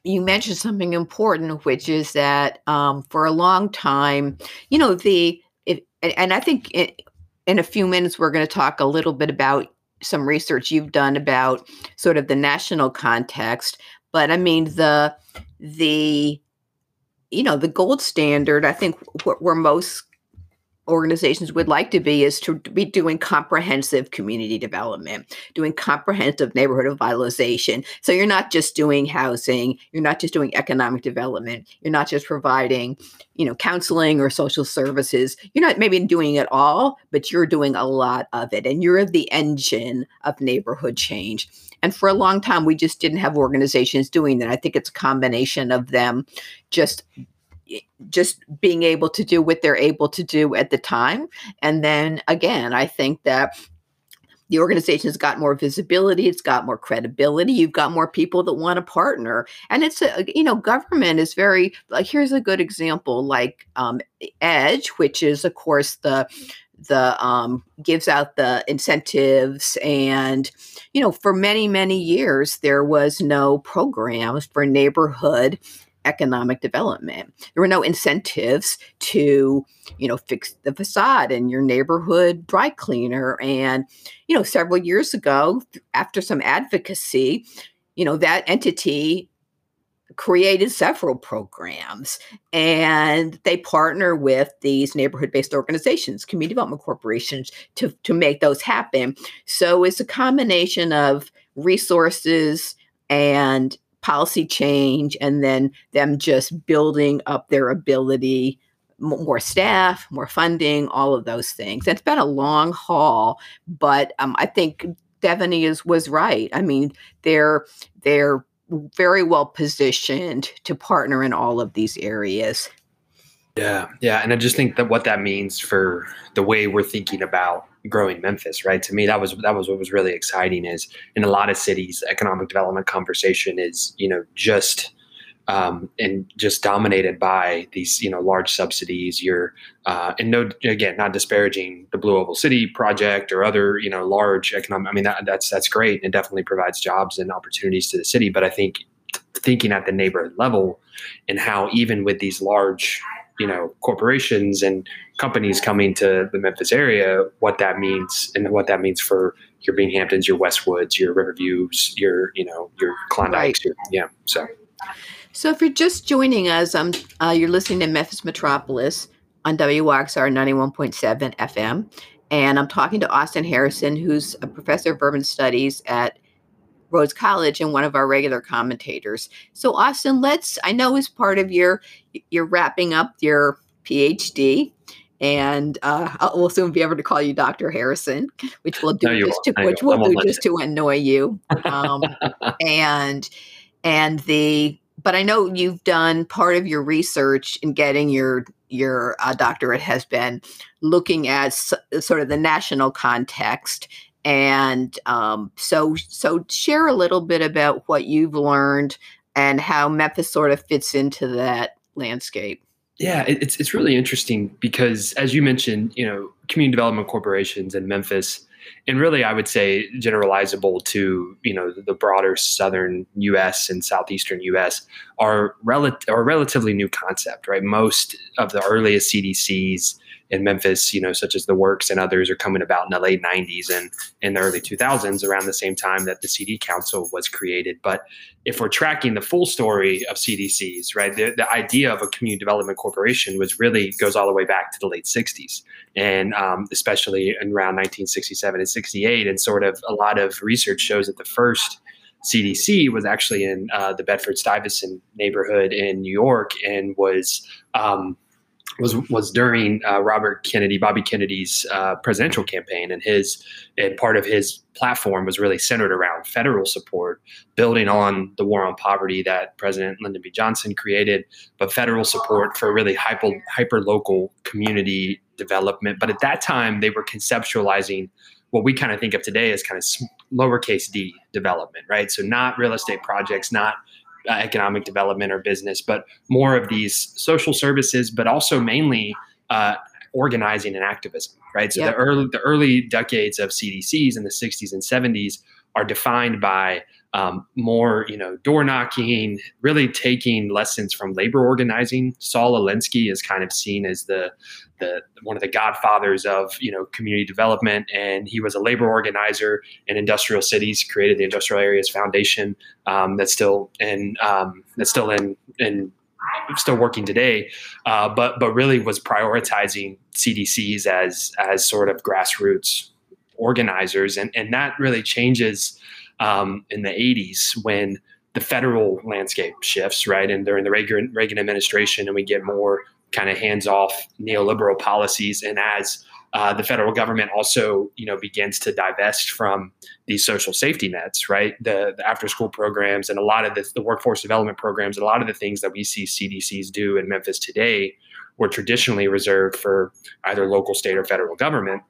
you mentioned something important, which is that um, for a long time, you know, the it, and I think it, in a few minutes, we're going to talk a little bit about some research you've done about sort of the national context. But I mean, the the, you know, the gold standard, I think wh- where most organizations would like to be is to be doing comprehensive community development, doing comprehensive neighborhood revitalization. So you're not just doing housing, you're not just doing economic development, you're not just providing, you know, counseling or social services. You're not maybe doing it all, but you're doing a lot of it. And you're the engine of neighborhood change. And for a long time, we just didn't have organizations doing that. I think it's a combination of them just just being able to do what they're able to do at the time. And then again, I think that the organization's got more visibility, it's got more credibility, you've got more people that want to partner. And it's, a, you know, government is very, like, here's a good example, like um, Edge, which is, of course, the, the um, gives out the incentives. And, you know, for many, many years, there was no programs for neighborhood economic development. There were no incentives to, you know, fix the facade in your neighborhood dry cleaner. And, you know, several years ago, after some advocacy, you know, that entity created several programs, and they partner with these neighborhood-based organizations, community development corporations, to, to make those happen. So it's a combination of resources and policy change, and then them just building up their ability, more staff, more funding, all of those things. That's been a long haul, but um, I think Devaney is was right. I mean, they're they're very well positioned to partner in all of these areas. Yeah, yeah, and I just think that what that means for the way we're thinking about growing Memphis, right? To me, that was that was what was really exciting. Is in a lot of cities, economic development conversation is, you know, just um, and just dominated by these, you know, large subsidies. You're uh, and no, again, not disparaging the Blue Oval City project or other, you know, large economic. I mean, that, that's that's great, and it definitely provides jobs and opportunities to the city. But I think thinking at the neighborhood level and how even with these large, you know, corporations and companies coming to the Memphis area, what that means and what that means for your Binghamtons, your Westwoods, your Riverviews, your, you know, your Klondikes. Right. Your, yeah. So, so if you're just joining us, um, uh, you're listening to Memphis Metropolis on W Y X R ninety-one point seven F M. And I'm talking to Austin Harrison, who's a professor of urban studies at Rhodes College and one of our regular commentators. So Austin, let's, I know as part of your, you're wrapping up your PhD, and uh, we'll soon be able to call you Doctor Harrison, which we'll do no, just, to, which we'll do just to annoy you. Um, and, and the, but I know you've done part of your research in getting your, your uh, doctorate has been looking at s- sort of the national context. And um, so, so share a little bit about what you've learned and how Memphis sort of fits into that landscape. Yeah, it's it's really interesting because, as you mentioned, you know, community development corporations in Memphis, and really, I would say generalizable to, you know, the broader southern U S and southeastern U S are rel- are a relatively new concept, right? Most of the earliest C D Cs in Memphis, you know, such as the Works and others, are coming about in the late nineties and in the early two thousands, around the same time that the C D Council was created. But if we're tracking the full story of C D Cs, right, the, the idea of a community development corporation was really goes all the way back to the late sixties, and um, especially in around nineteen sixty-seven and sixty-eight. And sort of a lot of research shows that the first C D C was actually in uh, the Bedford-Stuyvesant neighborhood in New York, and was um, was was during uh, Robert Kennedy, Bobby Kennedy's uh, presidential campaign, and his and part of his platform was really centered around federal support, building on the war on poverty that President Lyndon B. Johnson created, but federal support for really hyper hyper local community development. But at that time, they were conceptualizing what we kind of think of today as kind of lowercase d development, right? So not real estate projects, not Uh, economic development or business, but more of these social services, but also mainly uh, organizing and activism, right? So yep. the early the early decades of C D Cs in the sixties and seventies are defined by um, more, you know, door knocking, really taking lessons from labor organizing. Saul Alinsky is kind of seen as the, the, one of the godfathers of, you know, community development. And he was a labor organizer in industrial cities, created the Industrial Areas Foundation. Um, that's still in, um, that's still in, in, still working today, uh, but but really was prioritizing C D Cs as as sort of grassroots organizers, and and that really changes um, in the eighties when the federal landscape shifts, right? And during the Reagan, Reagan administration, and we get more kind of hands-off neoliberal policies, and as uh, the federal government also, you know, begins to divest from these social safety nets, right? The, the after-school programs and a lot of the, the workforce development programs, and a lot of the things that we see C D Cs do in Memphis today were traditionally reserved for either local, state, or federal government.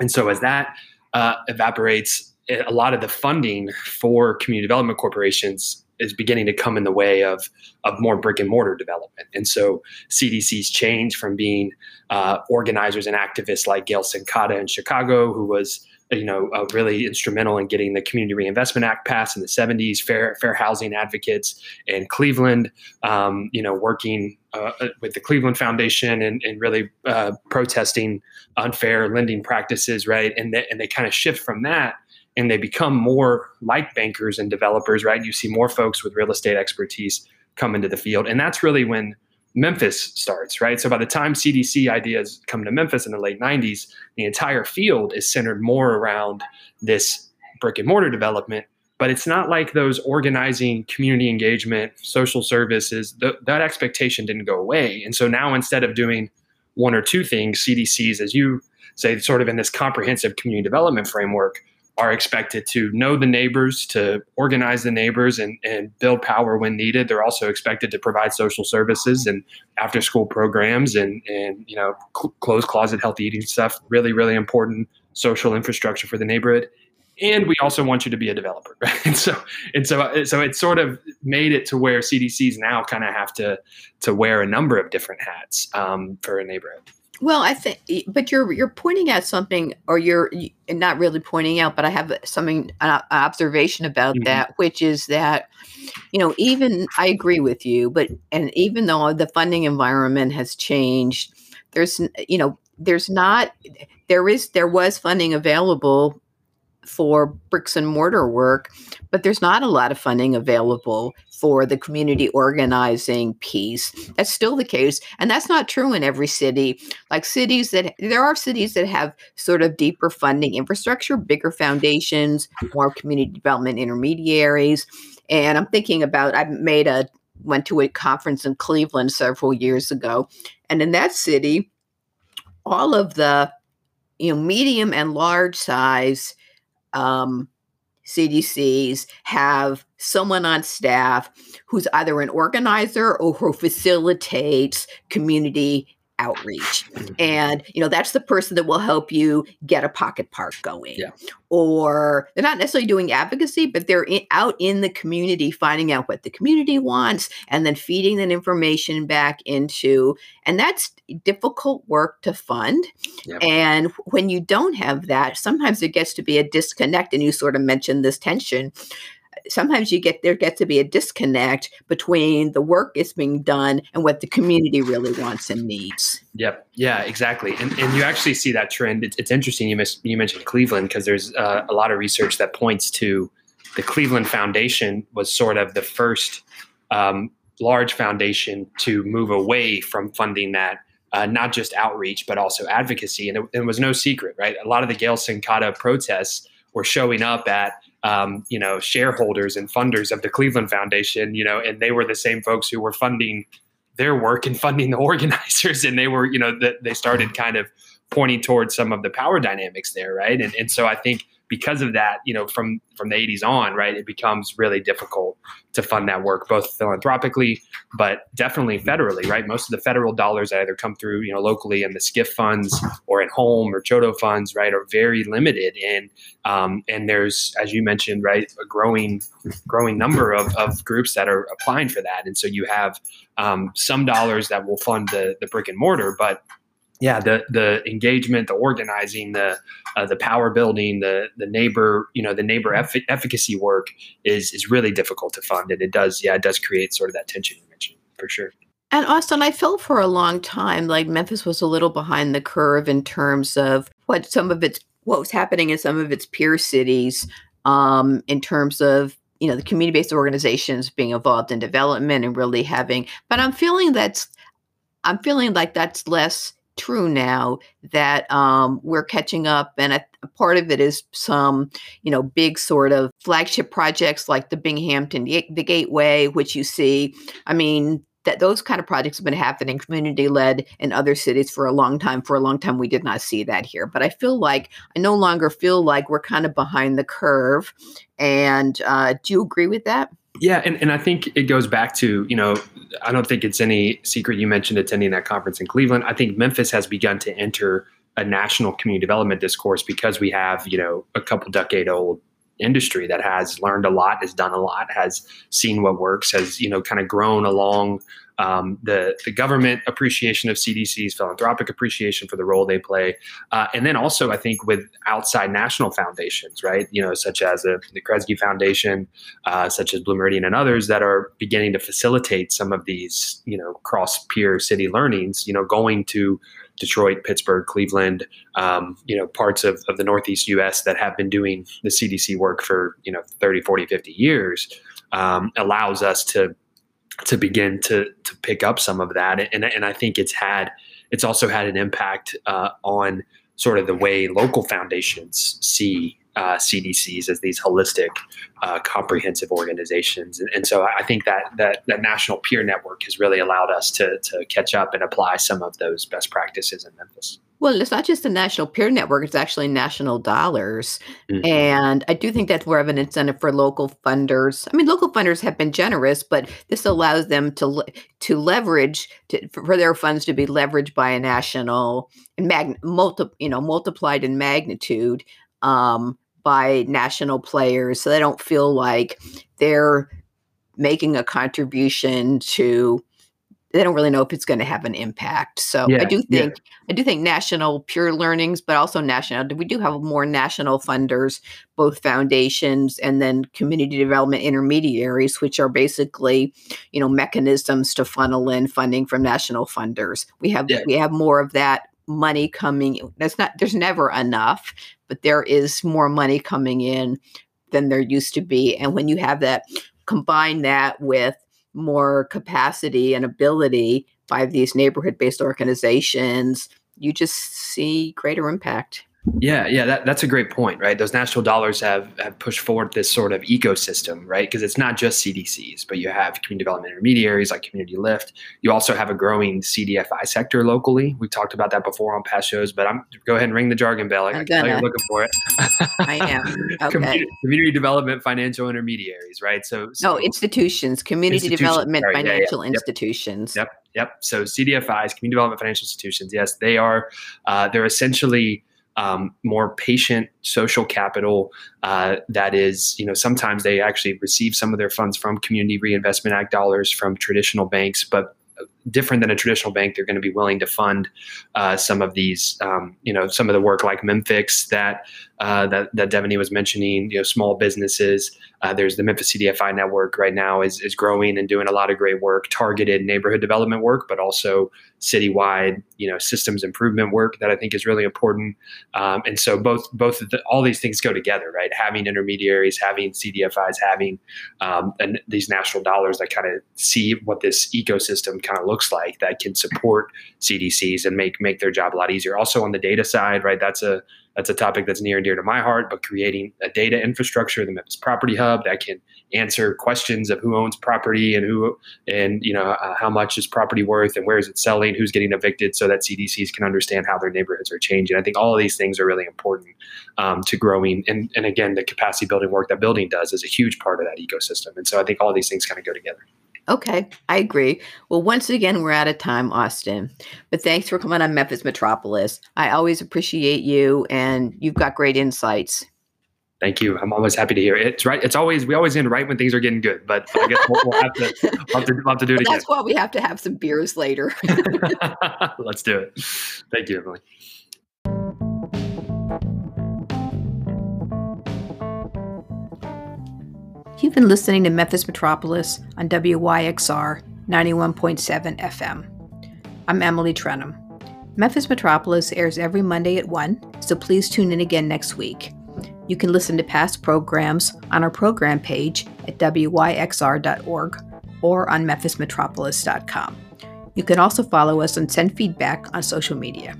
And so as that uh, evaporates, a lot of the funding for community development corporations is beginning to come in the way of of more brick and mortar development. And so C D Cs change from being uh, organizers and activists like Gail Sincotta in Chicago, who was, you know, uh, really instrumental in getting the Community Reinvestment Act passed in the seventies, fair fair housing advocates in Cleveland, um, you know, working uh, with the Cleveland Foundation and, and really uh, protesting unfair lending practices, right? And they, and they kind of shift from that, and they become more like bankers and developers, right? You see more folks with real estate expertise come into the field. And that's really when Memphis starts, right? So by the time C D C ideas come to Memphis in the late nineties, the entire field is centered more around this brick and mortar development. But it's not like those organizing, community engagement, social services, th- that expectation didn't go away. And so now instead of doing one or two things, C D Cs, as you say, sort of in this comprehensive community development framework, are expected to know the neighbors, to organize the neighbors, and, and build power when needed. They're also expected to provide social services and after-school programs, and and you know, cl- closed closet healthy eating stuff. Really, really important social infrastructure for the neighborhood. And we also want you to be a developer, right? And so and so so it sort of made it to where C D Cs now kind of have to to wear a number of different hats um, for a neighborhood. Well, I think, but you're you're pointing out something, or you're not really pointing out, but I have something, an observation about mm-hmm. that, which is that, you know, even I agree with you, but and even though the funding environment has changed, there's you know there's not there is there was funding available for bricks and mortar work, but there's not a lot of funding available for the community organizing piece. That's still the case. And that's not true in every city. Like cities that, there are cities that have sort of deeper funding infrastructure, bigger foundations, more community development intermediaries. And I'm thinking about, I made a, went to a conference in Cleveland several years ago. And in that city, all of the, you know, medium and large size Um, C D Cs have someone on staff who's either an organizer or who facilitates community outreach. And, you know, that's the person that will help you get a pocket park going. Yeah. Or they're not necessarily doing advocacy, but they're in, out in the community, finding out what the community wants and then feeding that information back into, and that's difficult work to fund. Yep. And when you don't have that, sometimes it gets to be a disconnect, and you sort of mentioned this tension. Sometimes you get there gets to be a disconnect between the work that's being done and what the community really wants and needs. Yep. Yeah, exactly. And and you actually see that trend. It's, it's interesting you, mis- you mentioned Cleveland, because there's uh, a lot of research that points to the Cleveland Foundation was sort of the first um, large foundation to move away from funding that, uh, not just outreach, but also advocacy. And it, it was no secret, right? A lot of the Gail Sincotta protests were showing up at, Um, you know, shareholders and funders of the Cleveland Foundation, you know, and they were the same folks who were funding their work and funding the organizers. And they were, you know, the, they started kind of pointing towards some of the power dynamics there, right? And and so I think because of that, you know, from, from the eighties on, right, it becomes really difficult to fund that work, both philanthropically, but definitely federally, right? Most of the federal dollars that either come through, you know, locally in the SCIF funds or at home or CHODO funds, right, are very limited. And um, and there's, as you mentioned, right, a growing growing number of, of groups that are applying for that. And so you have um, some dollars that will fund the, the brick and mortar, but yeah, the the engagement, the organizing, the uh, the power building, the the neighbor, you know, the neighbor eff- efficacy work is is really difficult to fund, and it does, yeah, it does create sort of that tension you mentioned for sure. And Austin, I felt for a long time like Memphis was a little behind the curve in terms of what some of its what was happening in some of its peer cities, um, in terms of, you know, the community-based organizations being involved in development and really having. But I'm feeling that's I'm feeling like that's less true now, that um, we're catching up. And a, a part of it is some, you know, big sort of flagship projects like the Binghamton, the, the Gateway, which you see. I mean, that those kind of projects have been happening community-led in other cities for a long time. For a long time, we did not see that here. But I feel like I no longer feel like we're kind of behind the curve. And uh, do you agree with that? Yeah. And, and I think it goes back to, you know, I don't think it's any secret. You mentioned attending that conference in Cleveland. I think Memphis has begun to enter a national community development discourse because we have, you know, a couple decade old industry that has learned a lot, has done a lot, has seen what works, has, you know, kind of grown along um, the, the government appreciation of C D Cs, philanthropic appreciation for the role they play. Uh, and then also, I think, with outside national foundations, right, you know, such as the, the Kresge Foundation, uh, such as Blue Meridian and others that are beginning to facilitate some of these, you know, cross-peer city learnings, you know, going to Detroit, Pittsburgh, Cleveland, um, you know, parts of, of the Northeast U S that have been doing the C D C work for, you know, thirty, forty, fifty years, um, allows us to to begin to to pick up some of that. And, and I think it's had, it's also had an impact uh, on sort of the way local foundations see uh, C D Cs as these holistic, uh, comprehensive organizations. And, and so I think that, that that national peer network has really allowed us to to catch up and apply some of those best practices in Memphis. Well, it's not just the national peer network, it's actually national dollars. Mm-hmm. And I do think that's more of an incentive for local funders. I mean, local funders have been generous, but this allows them to to leverage, to, for their funds to be leveraged by a national, and mag, multi, you know, multiplied in magnitude um, by national players, so they don't feel like they're making a contribution to, they don't really know if it's going to have an impact. So yeah, I do think, yeah. I do think national peer learnings, but also national, we do have more national funders, both foundations and then community development intermediaries, which are basically, you know, mechanisms to funnel in funding from national funders. We have, yeah. we have more of that money coming. That's not, there's never enough, but there is more money coming in than there used to be. And when you have that, combine that with more capacity and ability by these neighborhood-based organizations, you just see greater impact. Yeah, yeah, that, that's a great point, right? Those national dollars have, have pushed forward this sort of ecosystem, right? Because it's not just C D Cs, but you have community development intermediaries like Community Lift. You also have a growing C D F I sector locally. We've talked about that before on past shows, but I'm go ahead and ring the jargon bell. Like, I can tell you're looking for it. I am. Okay. Community, community development financial intermediaries, right? So, so no, institutions, community institutions, development sorry, financial yeah, yeah. institutions. Yep, yep. So C D F Is, community development financial institutions. Yes, they are. Uh, they're essentially Um, more patient social capital uh, that is, you know, sometimes they actually receive some of their funds from Community Reinvestment Act dollars from traditional banks, but different than a traditional bank, they're going to be willing to fund uh, some of these, um, you know, some of the work like Memphix that uh, that, that Devaney was mentioning, you know, small businesses. Uh, there's the Memphis C D F I network right now is is growing and doing a lot of great work, targeted neighborhood development work, but also citywide, you know, systems improvement work that I think is really important. Um, and so both both of the, all these things go together, right? Having intermediaries, having C D F Is, having um, and these national dollars that kind of see what this ecosystem kind of looks looks like that can support C D Cs and make make their job a lot easier. Also on the data side, right, that's a that's a topic that's near and dear to my heart, but creating a data infrastructure, the Memphis Property Hub, that can answer questions of who owns property and who and you know uh, how much is property worth and where is it selling, who's getting evicted, so that C D Cs can understand how their neighborhoods are changing. I think all of these things are really important um, to growing. And, and again, the capacity building work that building does is a huge part of that ecosystem. And so I think all of these things kind of go together. Okay, I agree. Well, once again, we're out of time, Austin. But thanks for coming on Memphis Metropolis. I always appreciate you, and you've got great insights. Thank you. I'm always happy to hear it. It's right. It's always, we always end right when things are getting good, but I guess we'll, we'll have to, we'll have to, we'll have to do it again. That's why we have to have some beers later. Let's do it. Thank you, Emily. You've been listening to Memphis Metropolis on W Y X R ninety-one point seven F M. I'm Emily Trenum. Memphis Metropolis airs every Monday at one, so please tune in again next week. You can listen to past programs on our program page at W Y X R dot org or on Memphis Metropolis dot com. You can also follow us and send feedback on social media.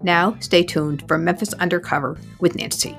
Now, stay tuned for Memphis Undercover with Nancy.